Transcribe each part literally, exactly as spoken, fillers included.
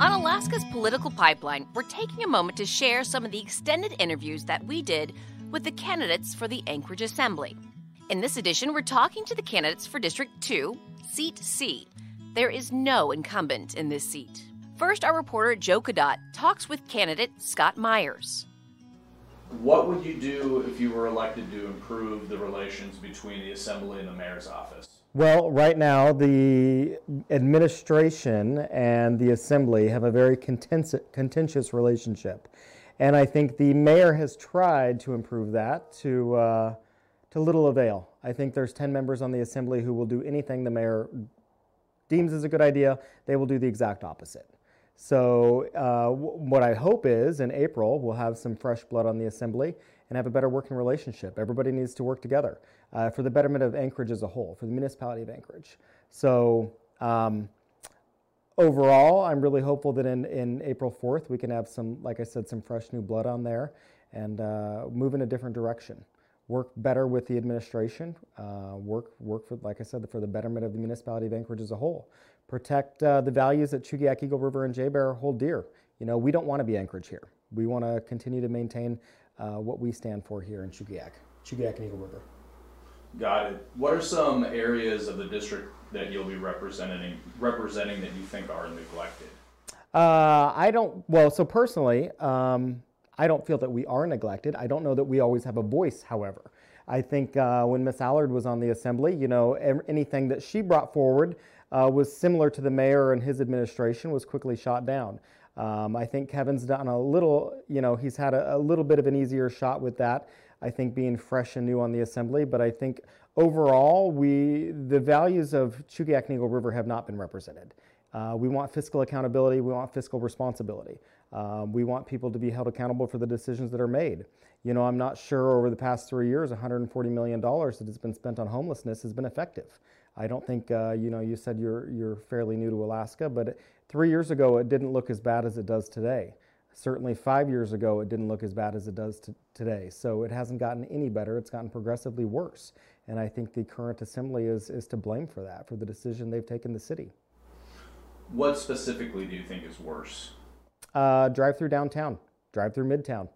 On Alaska's Political Pipeline, we're taking a moment to share some of the extended interviews that we did with the candidates for the Anchorage Assembly. In this edition, we're talking to the candidates for District two, Seat C. There is no incumbent in this seat. First, our reporter Joe Kodot talks with candidate Scott Myers. What would you do if you were elected to improve the relations between the Assembly and the Mayor's office? Well, right now, the administration and the Assembly have a very contentious relationship. And I think the mayor has tried to improve that to, uh, to little avail. I think there's ten members on the Assembly who will do anything the mayor deems is a good idea. They will do the exact opposite. So uh, what I hope is in April, we'll have some fresh blood on the Assembly and have a better working relationship. Everybody needs to work together uh, for the betterment of Anchorage as a whole, for the municipality of Anchorage. So um, overall, I'm really hopeful that in, in April fourth, we can have some, like I said, some fresh new blood on there and uh, move in a different direction. Work better with the administration, uh, work, work for, like I said, for the betterment of the municipality of Anchorage as a whole. Protect uh, the values that Chugiak, Eagle River, and J-Bear hold dear. You know, we don't want to be Anchorage here. We want to continue to maintain Uh, what we stand for here in Chugiak, Chugiak and Eagle River. Got it. What are some areas of the district that you'll be representing, representing that you think are neglected? Uh, I don't, well, so personally, um, I don't feel that we are neglected. I don't know that we always have a voice, however. I think uh, when Miss Allard was on the Assembly, you know, anything that she brought forward uh, was similar to the mayor and his administration was quickly shot down. Um, I think Kevin's done a little, you know, he's had a, a little bit of an easier shot with that, I think being fresh and new on the Assembly, but I think overall we, the values of Chugiak-Ningle River have not been represented. Uh, we want fiscal accountability, we want fiscal responsibility. Uh, we want people to be held accountable for the decisions that are made. You know, I'm not sure over the past three years, one hundred forty million dollars that has been spent on homelessness has been effective. I don't think, uh, you know, you said you're, you're fairly new to Alaska, but three years ago it didn't look as bad as it does today. Certainly five years ago it didn't look as bad as it does t today. So it hasn't gotten any better, it's gotten progressively worse. And I think the current Assembly is, is to blame for that, for the decision they've taken the city. What specifically do you think is worse? Uh, drive through downtown, drive through midtown.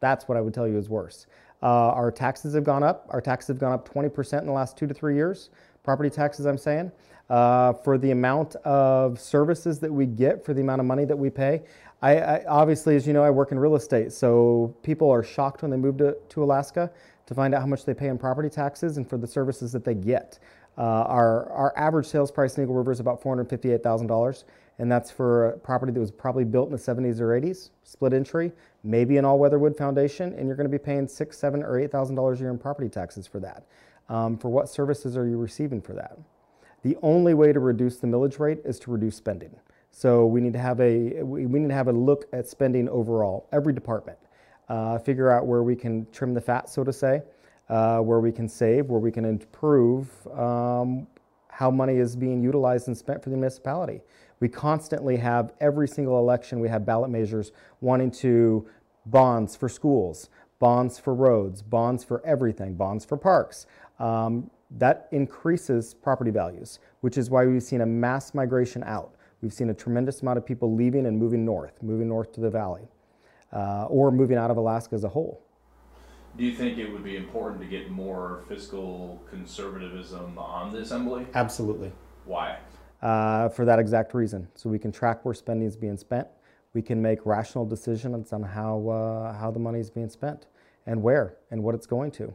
That's what I would tell you is worse. Uh, our taxes have gone up. Our taxes have gone up twenty percent in the last two to three years. Property taxes, I'm saying. Uh, for the amount of services that we get, for the amount of money that we pay. I, I obviously, as you know, I work in real estate, so people are shocked when they move to, to Alaska to find out how much they pay in property taxes and for the services that they get. Uh, our, our average sales price in Eagle River is about four hundred fifty-eight thousand dollars, and that's for a property that was probably built in the seventies or eighties, split entry, maybe an all-weather wood foundation, and you're going to be paying six, seven, or eight thousand dollars a year in property taxes for that. Um, for what services are you receiving for that? The only way to reduce the millage rate is to reduce spending. So we need to have a we need to have a look at spending overall, every department. Uh, figure out where we can trim the fat, so to say, uh, where we can save, where we can improve um, how money is being utilized and spent for the municipality. We constantly have, every single election, we have ballot measures wanting to bonds for schools, bonds for roads, bonds for everything, bonds for parks. Um, that increases property values, which is why we've seen a mass migration out. We've seen a tremendous amount of people leaving and moving north, moving north to the valley, uh, or moving out of Alaska as a whole. Do you think it would be important to get more fiscal conservatism on the Assembly? Absolutely. Why? Uh, for that exact reason. So we can track where spending is being spent. We can make rational decisions on how, uh, how the money is being spent and where and what it's going to.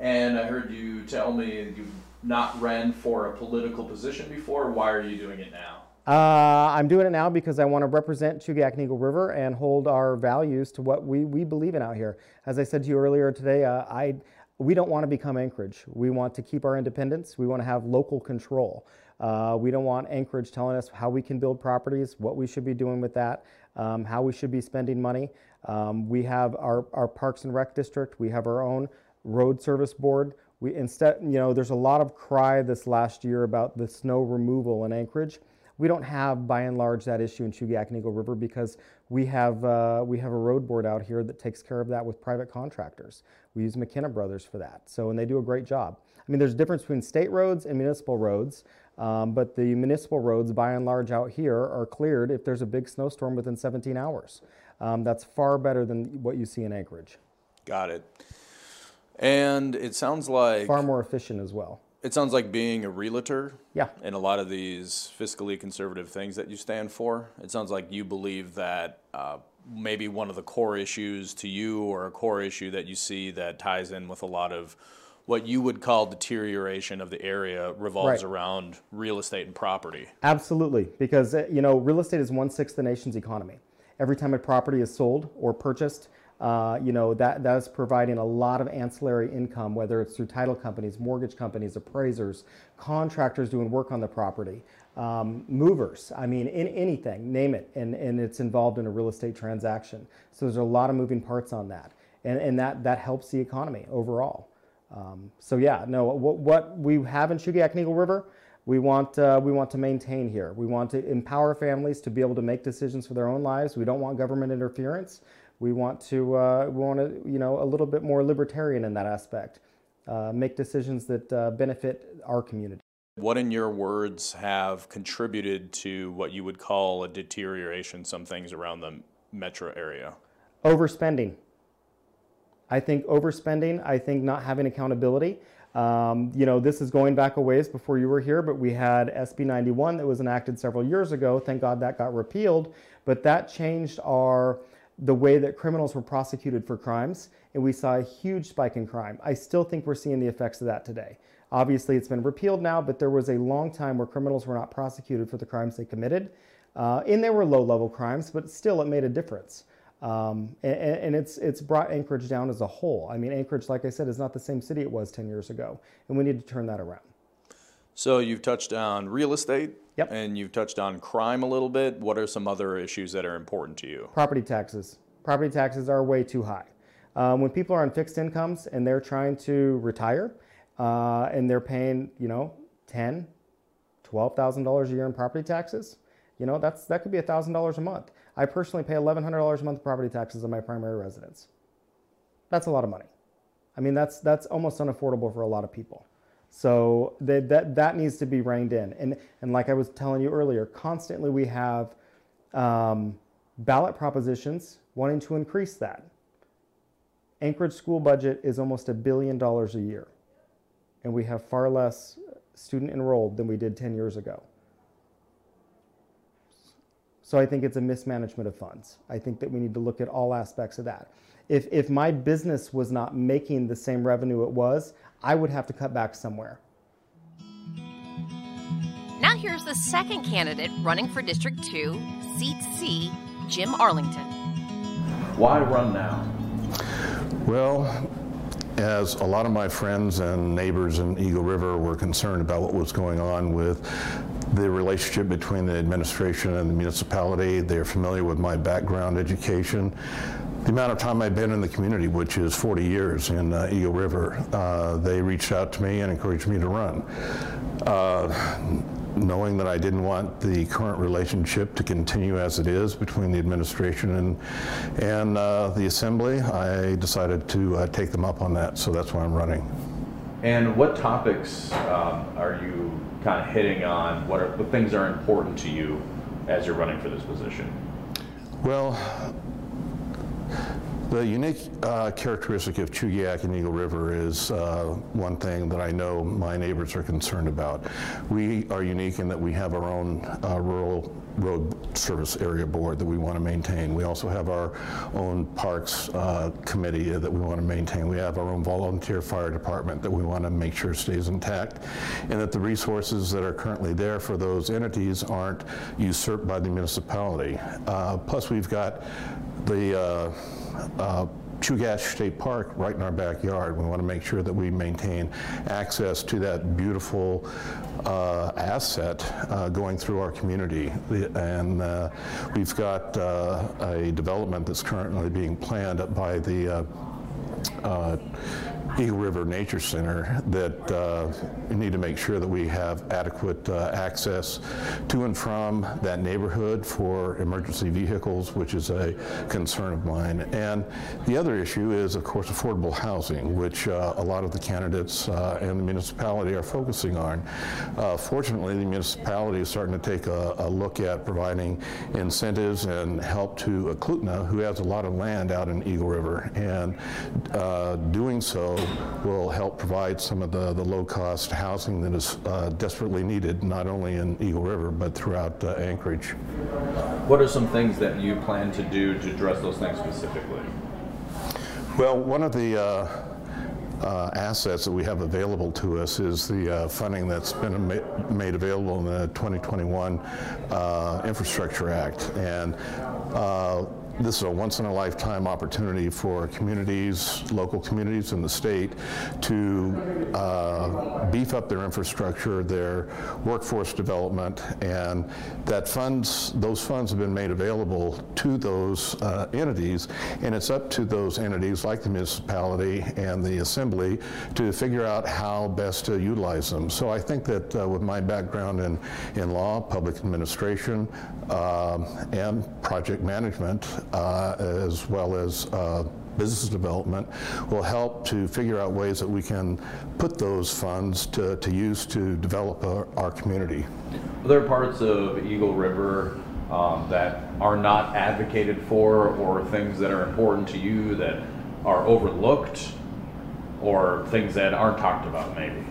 And I heard you tell me you've not ran for a political position before. Why are you doing it now? Uh, I'm doing it now because I want to represent Chugiak-Ningle River and hold our values to what we, we believe in out here. As I said to you earlier today, uh, I, we don't want to become Anchorage. We want to keep our independence. We want to have local control. Uh, we don't want Anchorage telling us how we can build properties, what we should be doing with that, um, how we should be spending money. Um, we have our, our Parks and Rec District. We have our own Road Service Board. We instead, you know, there's a lot of cry this last year about the snow removal in Anchorage. We don't have, by and large, that issue in Chugiak-Ningle River because we have, uh, we have a road board out here that takes care of that with private contractors. We use McKenna Brothers for that, so and they do a great job. I mean, there's a difference between state roads and municipal roads, um, but the municipal roads, by and large out here, are cleared if there's a big snowstorm within seventeen hours. Um, that's far better than what you see in Anchorage. Got it. And it sounds like... Far more efficient as well. It sounds like being a realtor, yeah, and a lot of these fiscally conservative things that you stand for, it sounds like you believe that uh, maybe one of the core issues to you, or a core issue that you see that ties in with a lot of what you would call deterioration of the area, revolves right. around real estate and property. Absolutely, because you know, real estate is one-sixth the nation's economy. Every time a property is sold or purchased, Uh, you know, that, that is providing a lot of ancillary income, whether it's through title companies, mortgage companies, appraisers, contractors doing work on the property, um, movers, I mean, in anything, name it, and, and it's involved in a real estate transaction. So there's a lot of moving parts on that, and, and that, that helps the economy overall. Um, so yeah, no, what, what we have in Chugiak-Ningle River, we want, uh, we want to maintain here. We want to empower families to be able to make decisions for their own lives. We don't want government interference. We want to, uh, we want to, you know, a little bit more libertarian in that aspect. Uh, make decisions that uh, benefit our community. What, in your words, have contributed to what you would call a deterioration, some things around the metro area? Overspending. I think overspending. I think not having accountability. Um, you know, this is going back a ways before you were here, but we had S B ninety-one that was enacted several years ago. Thank God that got repealed, but that changed our... the way that criminals were prosecuted for crimes, and we saw a huge spike in crime. I still think we're seeing the effects of that today. Obviously, it's been repealed now, but there was a long time where criminals were not prosecuted for the crimes they committed, uh, and they were low-level crimes, but still it made a difference. Um, and, and it's, it's brought Anchorage down as a whole. I mean, Anchorage, like I said, is not the same city it was ten years ago, and we need to turn that around. So you've touched on real estate. Yep. And you've touched on crime a little bit. What are some other issues that are important to you? Property taxes. Property taxes are way too high. Um, when people are on fixed incomes and they're trying to retire uh, and they're paying, you know, ten, twelve thousand dollars a year in property taxes, you know, that's, that could be a thousand dollars a month. I personally pay eleven hundred dollars a month property taxes on my primary residence. That's a lot of money. I mean, that's, that's almost unaffordable for a lot of people. So they, that, that needs to be reined in. And, and like I was telling you earlier, constantly we have um, ballot propositions wanting to increase that. Anchorage school budget is almost a billion dollars a year. And we have far less student enrolled than we did ten years ago. So I think it's a mismanagement of funds. I think that we need to look at all aspects of that. If, if my business was not making the same revenue it was, I would have to cut back somewhere. Now here's the second candidate running for District two, Seat C, Jim Arlington. Why run now? Well, as a lot of my friends and neighbors in Eagle River were concerned about what was going on with the relationship between the administration and the municipality, they're familiar with my background, education. The amount of time I've been in the community, which is forty years in uh, Eagle River, uh, they reached out to me and encouraged me to run. Uh, knowing that I didn't want the current relationship to continue as it is between the administration and, and uh, the Assembly, I decided to uh, take them up on that, so that's why I'm running. And what topics um, are you kind of hitting on? What, are, what things are important to you as you're running for this position? Well, the unique uh, characteristic of Chugiak and Eagle River is uh, one thing that I know my neighbors are concerned about. We are unique in that we have our own uh, rural road service area board that we want to maintain. We also have our own parks uh, committee that we want to maintain. We have our own volunteer fire department that we want to make sure stays intact, and that the resources that are currently there for those entities aren't usurped by the municipality. Uh, plus we've got the uh, Uh, Chugach State Park right in our backyard. We want to make sure that we maintain access to that beautiful uh, asset uh, going through our community. The, and uh, we've got uh, a development that's currently being planned up by the uh, uh, Eagle River Nature Center that uh, we need to make sure that we have adequate uh, access to and from that neighborhood for emergency vehicles, which is a concern of mine. And the other issue is, of course, affordable housing, which uh, a lot of the candidates uh, and the municipality are focusing on. Uh, fortunately, the municipality is starting to take a, a look at providing incentives and help to Eklutna, who has a lot of land out in Eagle River, and uh, doing so will help provide some of the, the low-cost housing that is uh, desperately needed, not only in Eagle River, but throughout uh, Anchorage. What are some things that you plan to do to address those things specifically? Well, one of the uh, Uh, assets that we have available to us is the uh, funding that's been ma made available in the twenty twenty-one uh, Infrastructure Act. And uh, this is a once-in-a-lifetime opportunity for communities, local communities in the state, to uh, beef up their infrastructure, their workforce development, and that funds, those funds have been made available to those uh, entities, and it's up to those entities, like the municipality and the assembly, to figure out how best to utilize them. So I think that uh, with my background in, in law, public administration, um, and project management, Uh, as well as uh, business development, will help to figure out ways that we can put those funds to, to use to develop our, our community. Are there parts of Eagle River um, that are not advocated for, or things that are important to you that are overlooked, or things that aren't talked about maybe?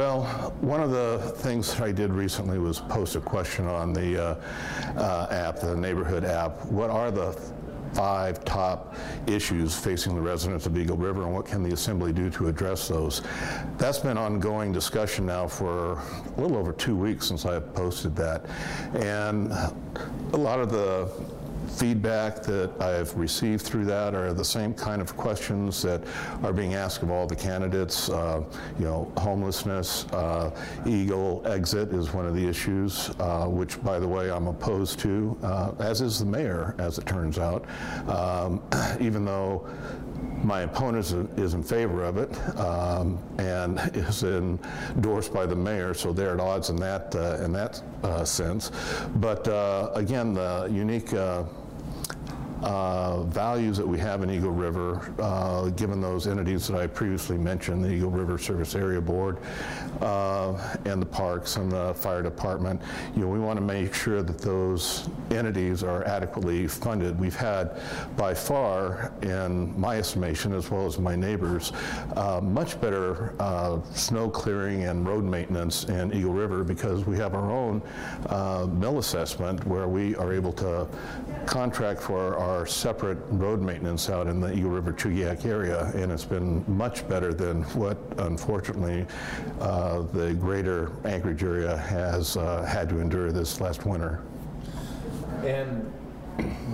Well, one of the things that I did recently was post a question on the uh, uh, app, the neighborhood app. What are the five top issues facing the residents of Eagle River, and what can the Assembly do to address those? That's been ongoing discussion now for a little over two weeks since I posted that. And a lot of the feedback that I've received through that are the same kind of questions that are being asked of all the candidates. Uh, you know, homelessness, uh, Eagle exit is one of the issues, uh, which, by the way, I'm opposed to, uh, as is the mayor, as it turns out, um, even though my opponent is in favor of it um, and is endorsed by the mayor, so they're at odds in that, uh, in that uh, sense. But uh, again, the unique uh, Uh, values that we have in Eagle River, uh, given those entities that I previously mentioned, the Eagle River Service Area Board uh, and the parks and the fire department, you know, we want to make sure that those entities are adequately funded. We've had, by far, in my estimation, as well as my neighbors, uh, much better uh, snow clearing and road maintenance in Eagle River, because we have our own uh, mill assessment where we are able to contract for our Our separate road maintenance out in the Eagle River Chugiak area, and it's been much better than what, unfortunately, uh, the greater Anchorage area has uh, had to endure this last winter. And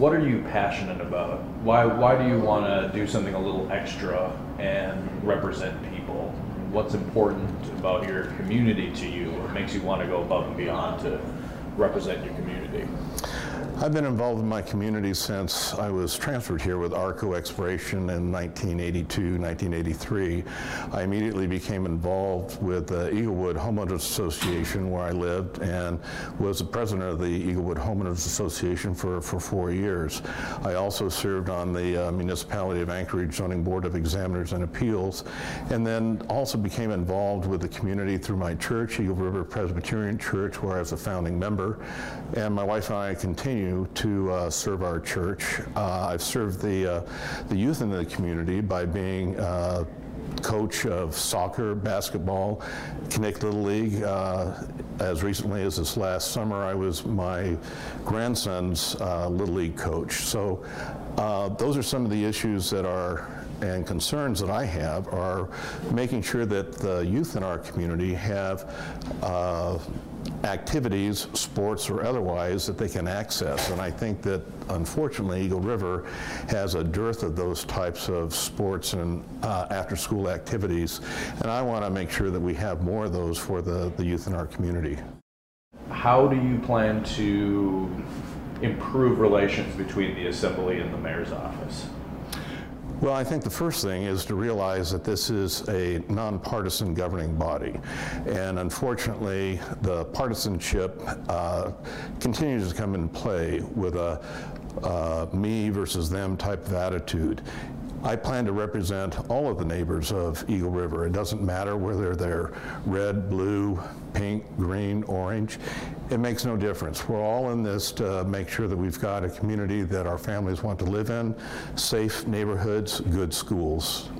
what are you passionate about? Why, why do you want to do something a little extra and represent people? What's important about your community to you? What makes you want to go above and beyond to represent your community? I've been involved in my community since I was transferred here with ARCO Exploration in nineteen eighty-two, nineteen eighty-three. I immediately became involved with the Eaglewood Homeowners Association, where I lived, and was the president of the Eaglewood Homeowners Association for, for four years. I also served on the uh, Municipality of Anchorage Zoning Board of Examiners and Appeals, and then also became involved with the community through my church, Eagle River Presbyterian Church, where I was a founding member, and my wife and I continue to uh, serve our church. Uh, I've served the, uh, the youth in the community by being uh, coach of soccer, basketball, Connect Little League. Uh, as recently as this last summer, I was my grandson's uh, Little League coach. So uh, those are some of the issues that are and concerns that I have, are making sure that the youth in our community have uh, activities, sports or otherwise, that they can access. And I think that, unfortunately, Eagle River has a dearth of those types of sports and uh, after-school activities. And I want to make sure that we have more of those for the, the youth in our community. How do you plan to improve relations between the Assembly and the Mayor's office? Well, I think the first thing is to realize that this is a nonpartisan governing body. And unfortunately, the partisanship uh, continues to come in play with a uh, me versus them type of attitude. I plan to represent all of the neighbors of Eagle River. It doesn't matter whether they're red, blue, pink, green, orange. It makes no difference. We're all in this to make sure that we've got a community that our families want to live in, safe neighborhoods, good schools.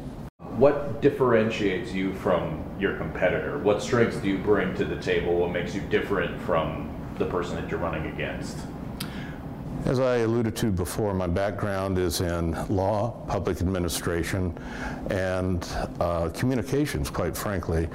What differentiates you from your competitor? What strengths do you bring to the table? What makes you different from the person that you're running against? As I alluded to before, my background is in law, public administration, and uh, communications, quite frankly.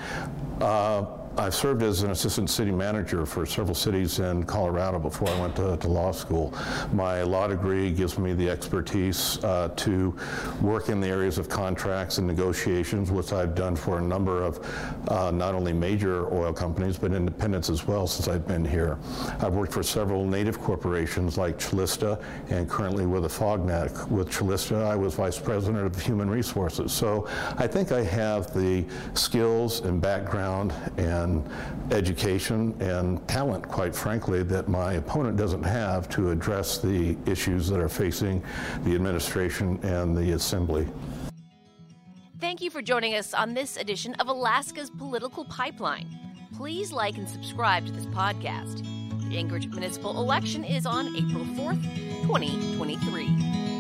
Uh, I've served as an assistant city manager for several cities in Colorado before I went to, to law school. My law degree gives me the expertise uh, to work in the areas of contracts and negotiations, which I've done for a number of uh, not only major oil companies, but independents as well since I've been here. I've worked for several native corporations like Chalista and currently with a Fognac. With Chalista, I was vice president of human resources. So I think I have the skills and background and and education and talent, quite frankly, that my opponent doesn't have to address the issues that are facing the administration and the assembly. Thank you for joining us on this edition of Alaska's Political Pipeline. Please like and subscribe to this podcast. The Anchorage Municipal Election is on April fourth, twenty twenty-three.